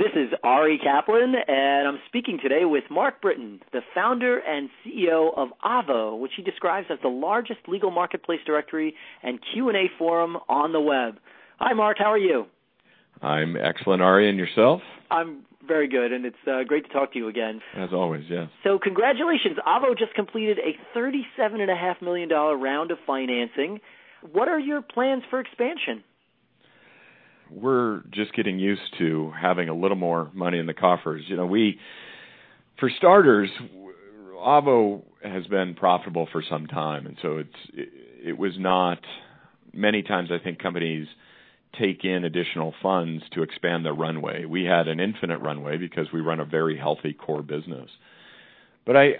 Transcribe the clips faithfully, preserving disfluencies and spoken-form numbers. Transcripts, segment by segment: This is Ari Kaplan, and I'm speaking today with Mark Britton, the founder and C E O of Avvo, which he describes as the largest legal marketplace directory and Q and A forum on the web. Hi, Mark. How are you? I'm excellent, Ari. And yourself? I'm very good, and it's uh, great to talk to you again. As always, yes. So congratulations. Avvo just completed a thirty-seven point five million dollars round of financing. What are your plans for expansion? We're just getting used to having a little more money in the coffers. You know, we, for starters, Avvo has been profitable for some time, and so it's it, it was not many times. I think companies take in additional funds to expand their runway. We had an infinite runway because we run a very healthy core business. But I, I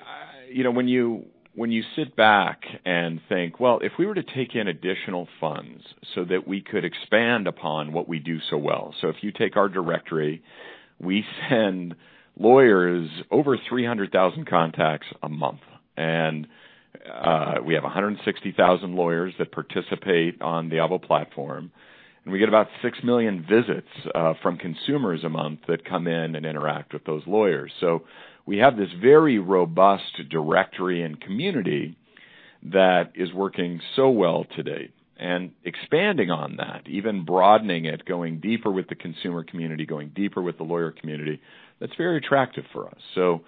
you know, when you when you sit back and think, well, if we were to take in additional funds so that we could expand upon what we do so well. So if you take our directory, we send lawyers over three hundred thousand contacts a month. And uh, we have one hundred sixty thousand lawyers that participate on the Avvo platform. And we get about six million visits uh, from consumers a month that come in and interact with those lawyers. So we have this very robust directory and community that is working so well today. And expanding on that, even broadening it, going deeper with the consumer community, going deeper with the lawyer community, that's very attractive for us. So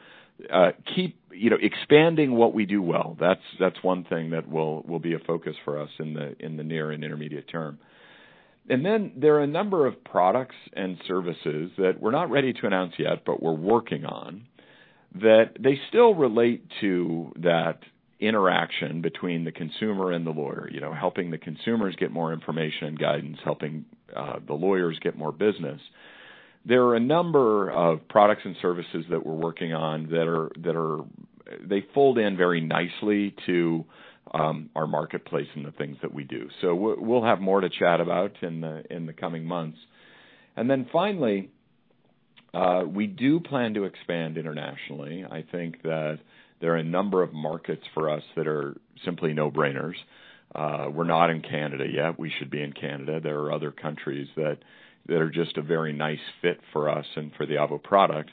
uh, keep, you know, expanding what we do well. That's that's one thing that will will be a focus for us in the in the near and intermediate term. And then there are a number of products and services that we're not ready to announce yet, but we're working on, that they still relate to that interaction between the consumer and the lawyer, you know, helping the consumers get more information and guidance, helping uh, the lawyers get more business. There are a number of products and services that we're working on that are, that are they fold in very nicely to Um, our marketplace and the things that we do. So we'll have more to chat about in the in the coming months. And then finally, uh, we do plan to expand internationally. I think that there are a number of markets for us that are simply no-brainers. Uh, we're not in Canada yet. We should be in Canada. There are other countries that that are just a very nice fit for us and for the Avvo product.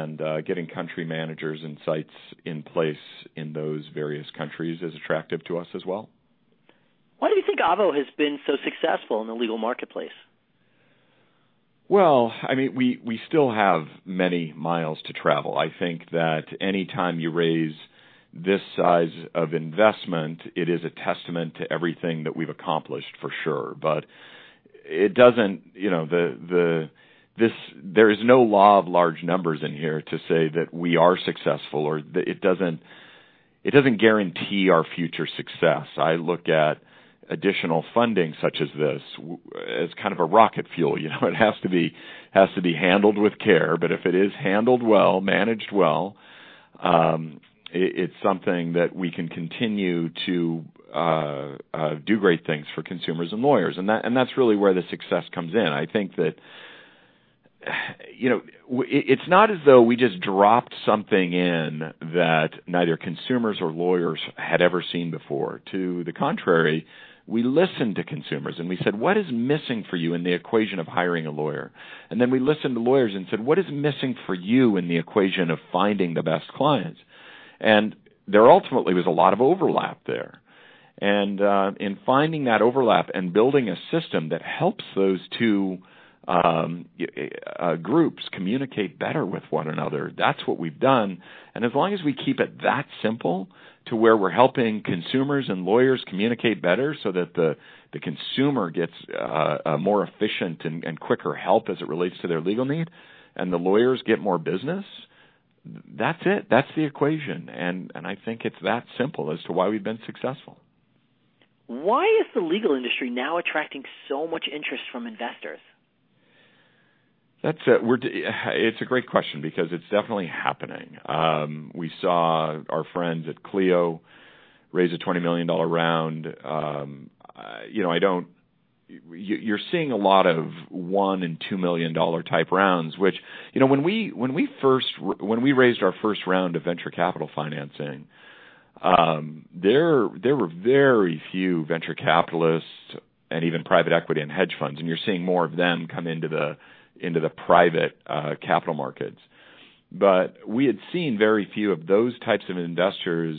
And uh, getting country managers and sites in place in those various countries is attractive to us as well. Why do you think Avvo has been so successful in the legal marketplace? Well, I mean, we, we still have many miles to travel. I think that any time you raise this size of investment, it is a testament to everything that we've accomplished for sure. But it doesn't, you know, the the... This, there is no law of large numbers in here to say that we are successful, or that it doesn't it doesn't guarantee our future success. I look at additional funding such as this as kind of a rocket fuel. You know, it has to be has to be handled with care, but if it is handled well, managed well, um, it, it's something that we can continue to uh, uh, do great things for consumers and lawyers, and that and that's really where the success comes in. I think that. You know, it's not as though we just dropped something in that neither consumers or lawyers had ever seen before. To the contrary, we listened to consumers and we said, what is missing for you in the equation of hiring a lawyer? And then we listened to lawyers and said, what is missing for you in the equation of finding the best clients? And there ultimately was a lot of overlap there. And uh, in finding that overlap and building a system that helps those two Um, uh, groups communicate better with one another. That's what we've done. And as long as we keep it that simple to where we're helping consumers and lawyers communicate better so that the, the consumer gets uh, uh, more efficient and, and quicker help as it relates to their legal need, and the lawyers get more business, that's it. That's the equation. And, and I think it's that simple as to why we've been successful. Why is the legal industry now attracting so much interest from investors? That's a, we're, it's a great question because it's definitely happening. Um, we saw our friends at Clio raise a twenty million dollars round. Um, uh, you know, I don't. You, you're seeing a lot of one and two million dollar type rounds. Which, you know, when we when we first when we raised our first round of venture capital financing, um, there there were very few venture capitalists and even private equity and hedge funds, and you're seeing more of them come into the into the private uh, capital markets. But we had seen very few of those types of investors,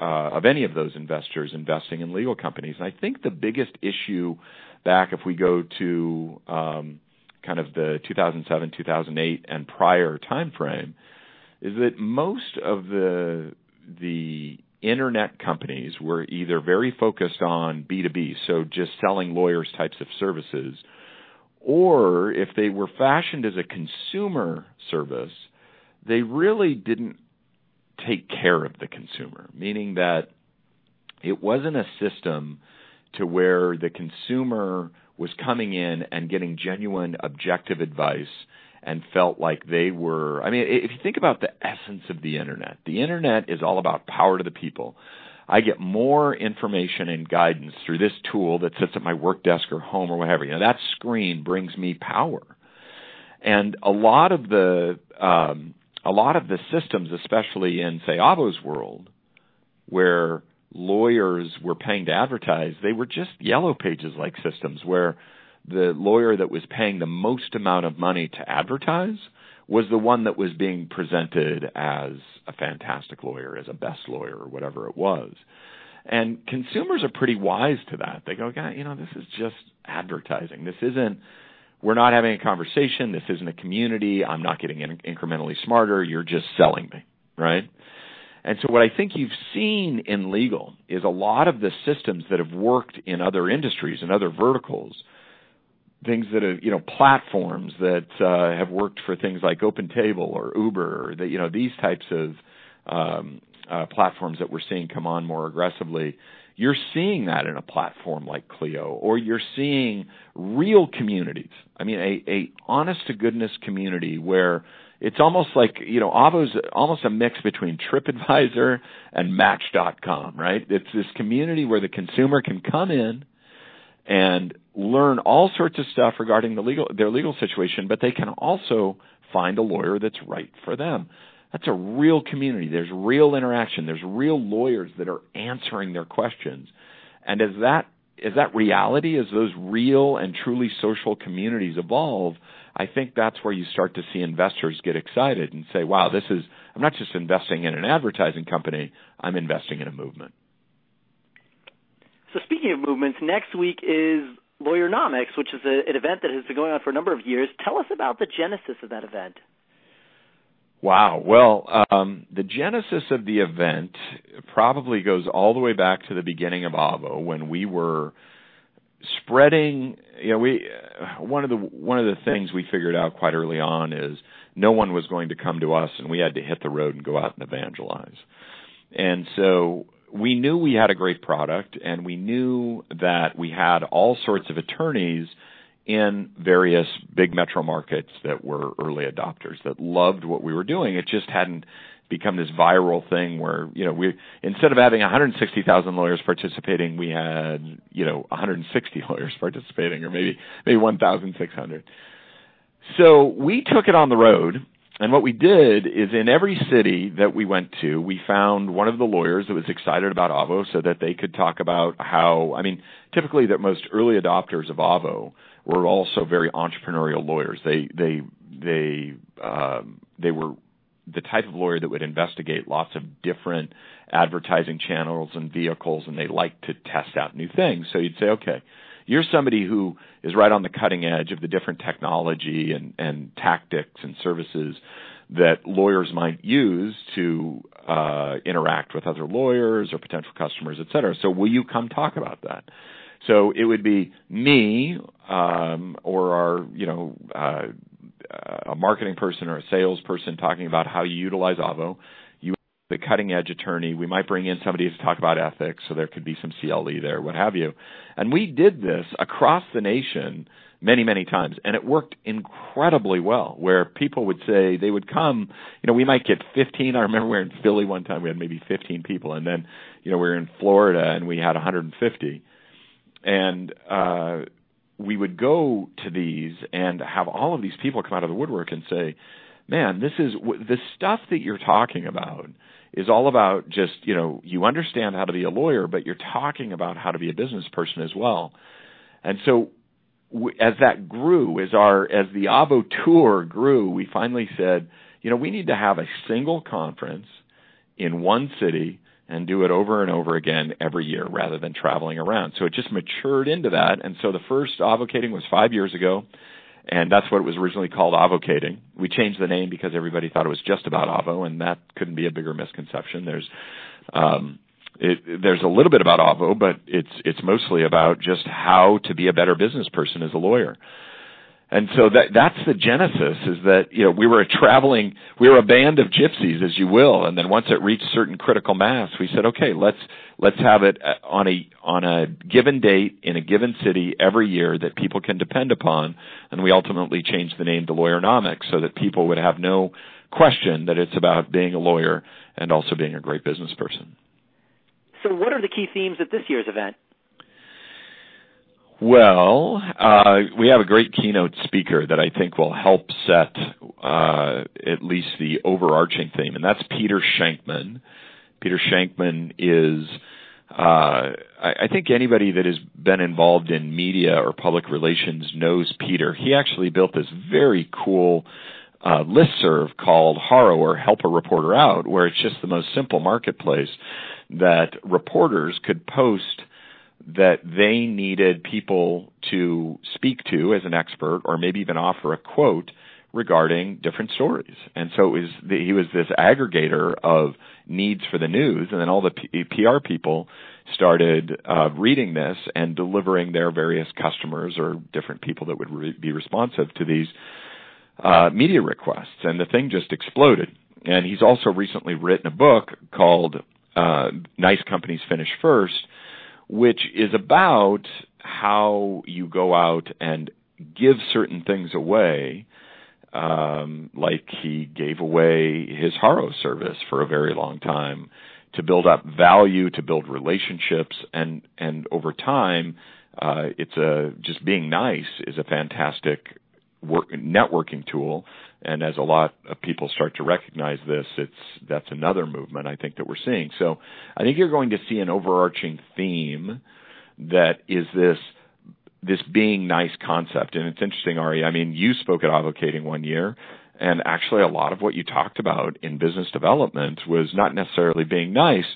uh, of any of those investors investing in legal companies. And I think the biggest issue back, if we go to um, kind of the two thousand seven, two thousand eight and prior time frame, is that most of the the internet companies were either very focused on B two B, so just selling lawyers types of services, or if they were fashioned as a consumer service, they really didn't take care of the consumer, meaning that it wasn't a system to where the consumer was coming in and getting genuine objective advice and felt like they were, I mean, if you think about the essence of the internet, the internet is all about power to the people. I get more information and guidance through this tool that sits at my work desk or home or whatever. You know, that screen brings me power. And a lot of the um, a lot of the systems, especially in, say, Avvo's world, where lawyers were paying to advertise, they were just yellow pages-like systems where the lawyer that was paying the most amount of money to advertise was the one that was being presented as a fantastic lawyer, as a best lawyer, or whatever it was. And consumers are pretty wise to that. They go, "God, you know, this is just advertising. This isn't, we're not having a conversation. This isn't a community. I'm not getting in- incrementally smarter. You're just selling me," right? And so what I think you've seen in legal is a lot of the systems that have worked in other industries and other verticals, things that have, you know, platforms that uh, have worked for things like OpenTable or Uber, or the, you know, these types of um, uh, platforms that we're seeing come on more aggressively. You're seeing that in a platform like Clio, or you're seeing real communities. I mean, a, a honest-to-goodness community where it's almost like, you know, Avvo's almost a mix between TripAdvisor and Match dot com, right? It's this community where the consumer can come in and learn all sorts of stuff regarding the legal, their legal situation, but they can also find a lawyer that's right for them. That's a real community. There's real interaction. There's real lawyers that are answering their questions. And as that, as that reality, as those real and truly social communities evolve, I think that's where you start to see investors get excited and say, wow, this is, I'm not just investing in an advertising company, I'm investing in a movement. So speaking of movements, next week is Lawyernomics, which is a, an event that has been going on for a number of years. Tell us about the genesis of that event. Wow. Well, um, the genesis of the event probably goes all the way back to the beginning of Avvo, when we were spreading. You know, we uh, one of the one of the things we figured out quite early on is no one was going to come to us, and we had to hit the road and go out and evangelize. And so we knew we had a great product, and we knew that we had all sorts of attorneys in various big metro markets that were early adopters that loved what we were doing. It just hadn't become this viral thing where, you know, we, instead of having one hundred sixty thousand lawyers participating, we had, you know, one hundred sixty lawyers participating, or maybe maybe one thousand six hundred. So we took it on the road. And what we did is, in every city that we went to, we found one of the lawyers that was excited about Avvo so that they could talk about how, I mean, typically the most early adopters of Avvo were also very entrepreneurial lawyers. They they they um, they were the type of lawyer that would investigate lots of different advertising channels and vehicles, and they liked to test out new things. So you'd say, okay, you're somebody who is right on the cutting edge of the different technology and, and tactics and services that lawyers might use to uh, interact with other lawyers or potential customers, et cetera. So will you come talk about that? So it would be me um, or our, you know, uh, a marketing person or a salesperson talking about how you utilize Avvo. You, the cutting-edge attorney, we might bring in somebody to talk about ethics, so there could be some C L E there, what have you. And we did this across the nation many, many times, and it worked incredibly well, where people would say they would come. You know, we might get fifteen. I remember we were in Philly one time. We had maybe fifteen people, and then, you know, we were in Florida, and we had one hundred fifty. And uh, we would go to these and have all of these people come out of the woodwork and say, man, this is w- the stuff that you're talking about is all about just, you know, you understand how to be a lawyer, but you're talking about how to be a business person as well. And so as that grew, as our as the Avvo tour grew, we finally said, you know, we need to have a single conference in one city and do it over and over again every year rather than traveling around. So it just matured into that. And so the first Avvocating was five years ago, and that's what it was originally called, Avvocating. We changed the name because everybody thought it was just about Avvo, and that couldn't be a bigger misconception. There's um, it, there's a little bit about Avvo, but it's it's mostly about just how to be a better business person as a lawyer. And so that that's the genesis, is that, you know, we were a traveling, we were a band of gypsies, as you will. And then once it reached certain critical mass, we said, okay, let's, let's have it on a, on a given date in a given city every year that people can depend upon. And we ultimately changed the name to Lawyernomics so that people would have no question that it's about being a lawyer and also being a great business person. So what are the key themes at this year's event? Well, uh, we have a great keynote speaker that I think will help set uh, at least the overarching theme, and that's Peter Shankman. Peter Shankman is, uh, I, I think anybody that has been involved in media or public relations knows Peter. He actually built this very cool uh, listserv called H A R O, or Help a Reporter Out, where it's just the most simple marketplace that reporters could post that they needed people to speak to as an expert, or maybe even offer a quote regarding different stories. And so it was the, he was this aggregator of needs for the news, and then all the P- PR people started uh, reading this and delivering their various customers or different people that would re- be responsive to these uh, media requests. And the thing just exploded. And he's also recently written a book called uh, Nice Companies Finish First, which is about how you go out and give certain things away, um, like he gave away his H A R O service for a very long time to build up value, to build relationships, and, and over time, uh, it's a, just being nice is a fantastic work, networking tool, and as a lot of people start to recognize this, it's that's another movement I think that we're seeing. So I think you're going to see an overarching theme that is this this being nice concept. And it's interesting, Ari, I mean, you spoke at Avvocating one year, and actually a lot of what you talked about in business development was not necessarily being nice,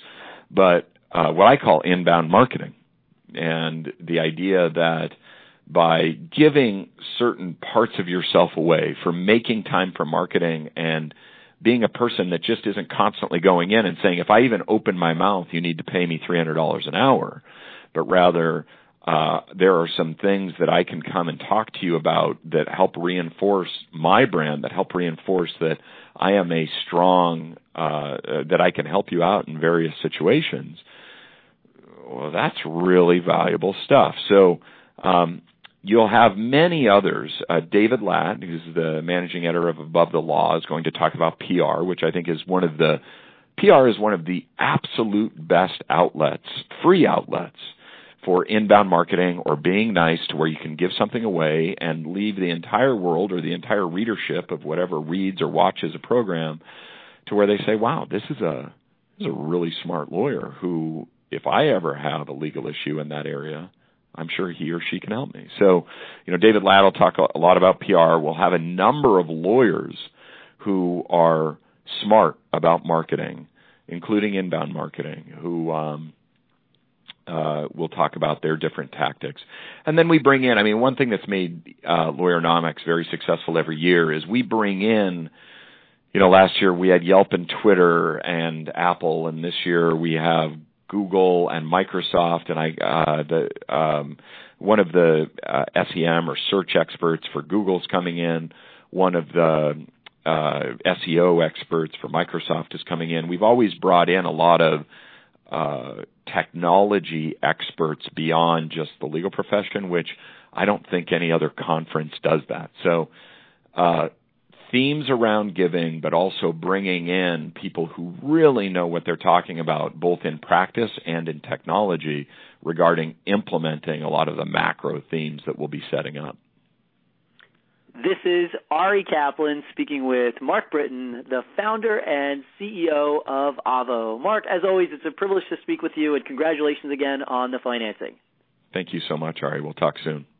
but uh, what I call inbound marketing, and the idea that by giving certain parts of yourself away, for making time for marketing and being a person that just isn't constantly going in and saying, if I even open my mouth, you need to pay me three hundred dollars an hour, but rather uh, there are some things that I can come and talk to you about that help reinforce my brand, that help reinforce that I am a strong, uh, that I can help you out in various situations. Well, that's really valuable stuff. So um you'll have many others. Uh, David Lat, who's the managing editor of Above the Law, is going to talk about P R, which I think is one of the P R is one of the absolute best outlets, free outlets for inbound marketing or being nice, to where you can give something away and leave the entire world or the entire readership of whatever reads or watches a program to where they say, "Wow, this is a this is a really smart lawyer who, if I ever have a legal issue in that area, I'm sure he or she can help me." So, you know, David Ladd will talk a lot about P R. We'll have a number of lawyers who are smart about marketing, including inbound marketing, who um, uh, will talk about their different tactics. And then we bring in, I mean, one thing that's made uh, Lawyernomics very successful every year is we bring in, you know, last year we had Yelp and Twitter and Apple, and this year we have Google and Microsoft, and I, uh, the, um, one of the uh, S E M or search experts for Google's coming in. One of the uh, S E O experts for Microsoft is coming in. We've always brought in a lot of uh, technology experts beyond just the legal profession, which I don't think any other conference does that. So uh, themes around giving, but also bringing in people who really know what they're talking about, both in practice and in technology, regarding implementing a lot of the macro themes that we'll be setting up. This is Ari Kaplan speaking with Mark Britton, the founder and C E O of Avvo. Mark, as always, it's a privilege to speak with you, and congratulations again on the financing. Thank you so much, Ari. We'll talk soon.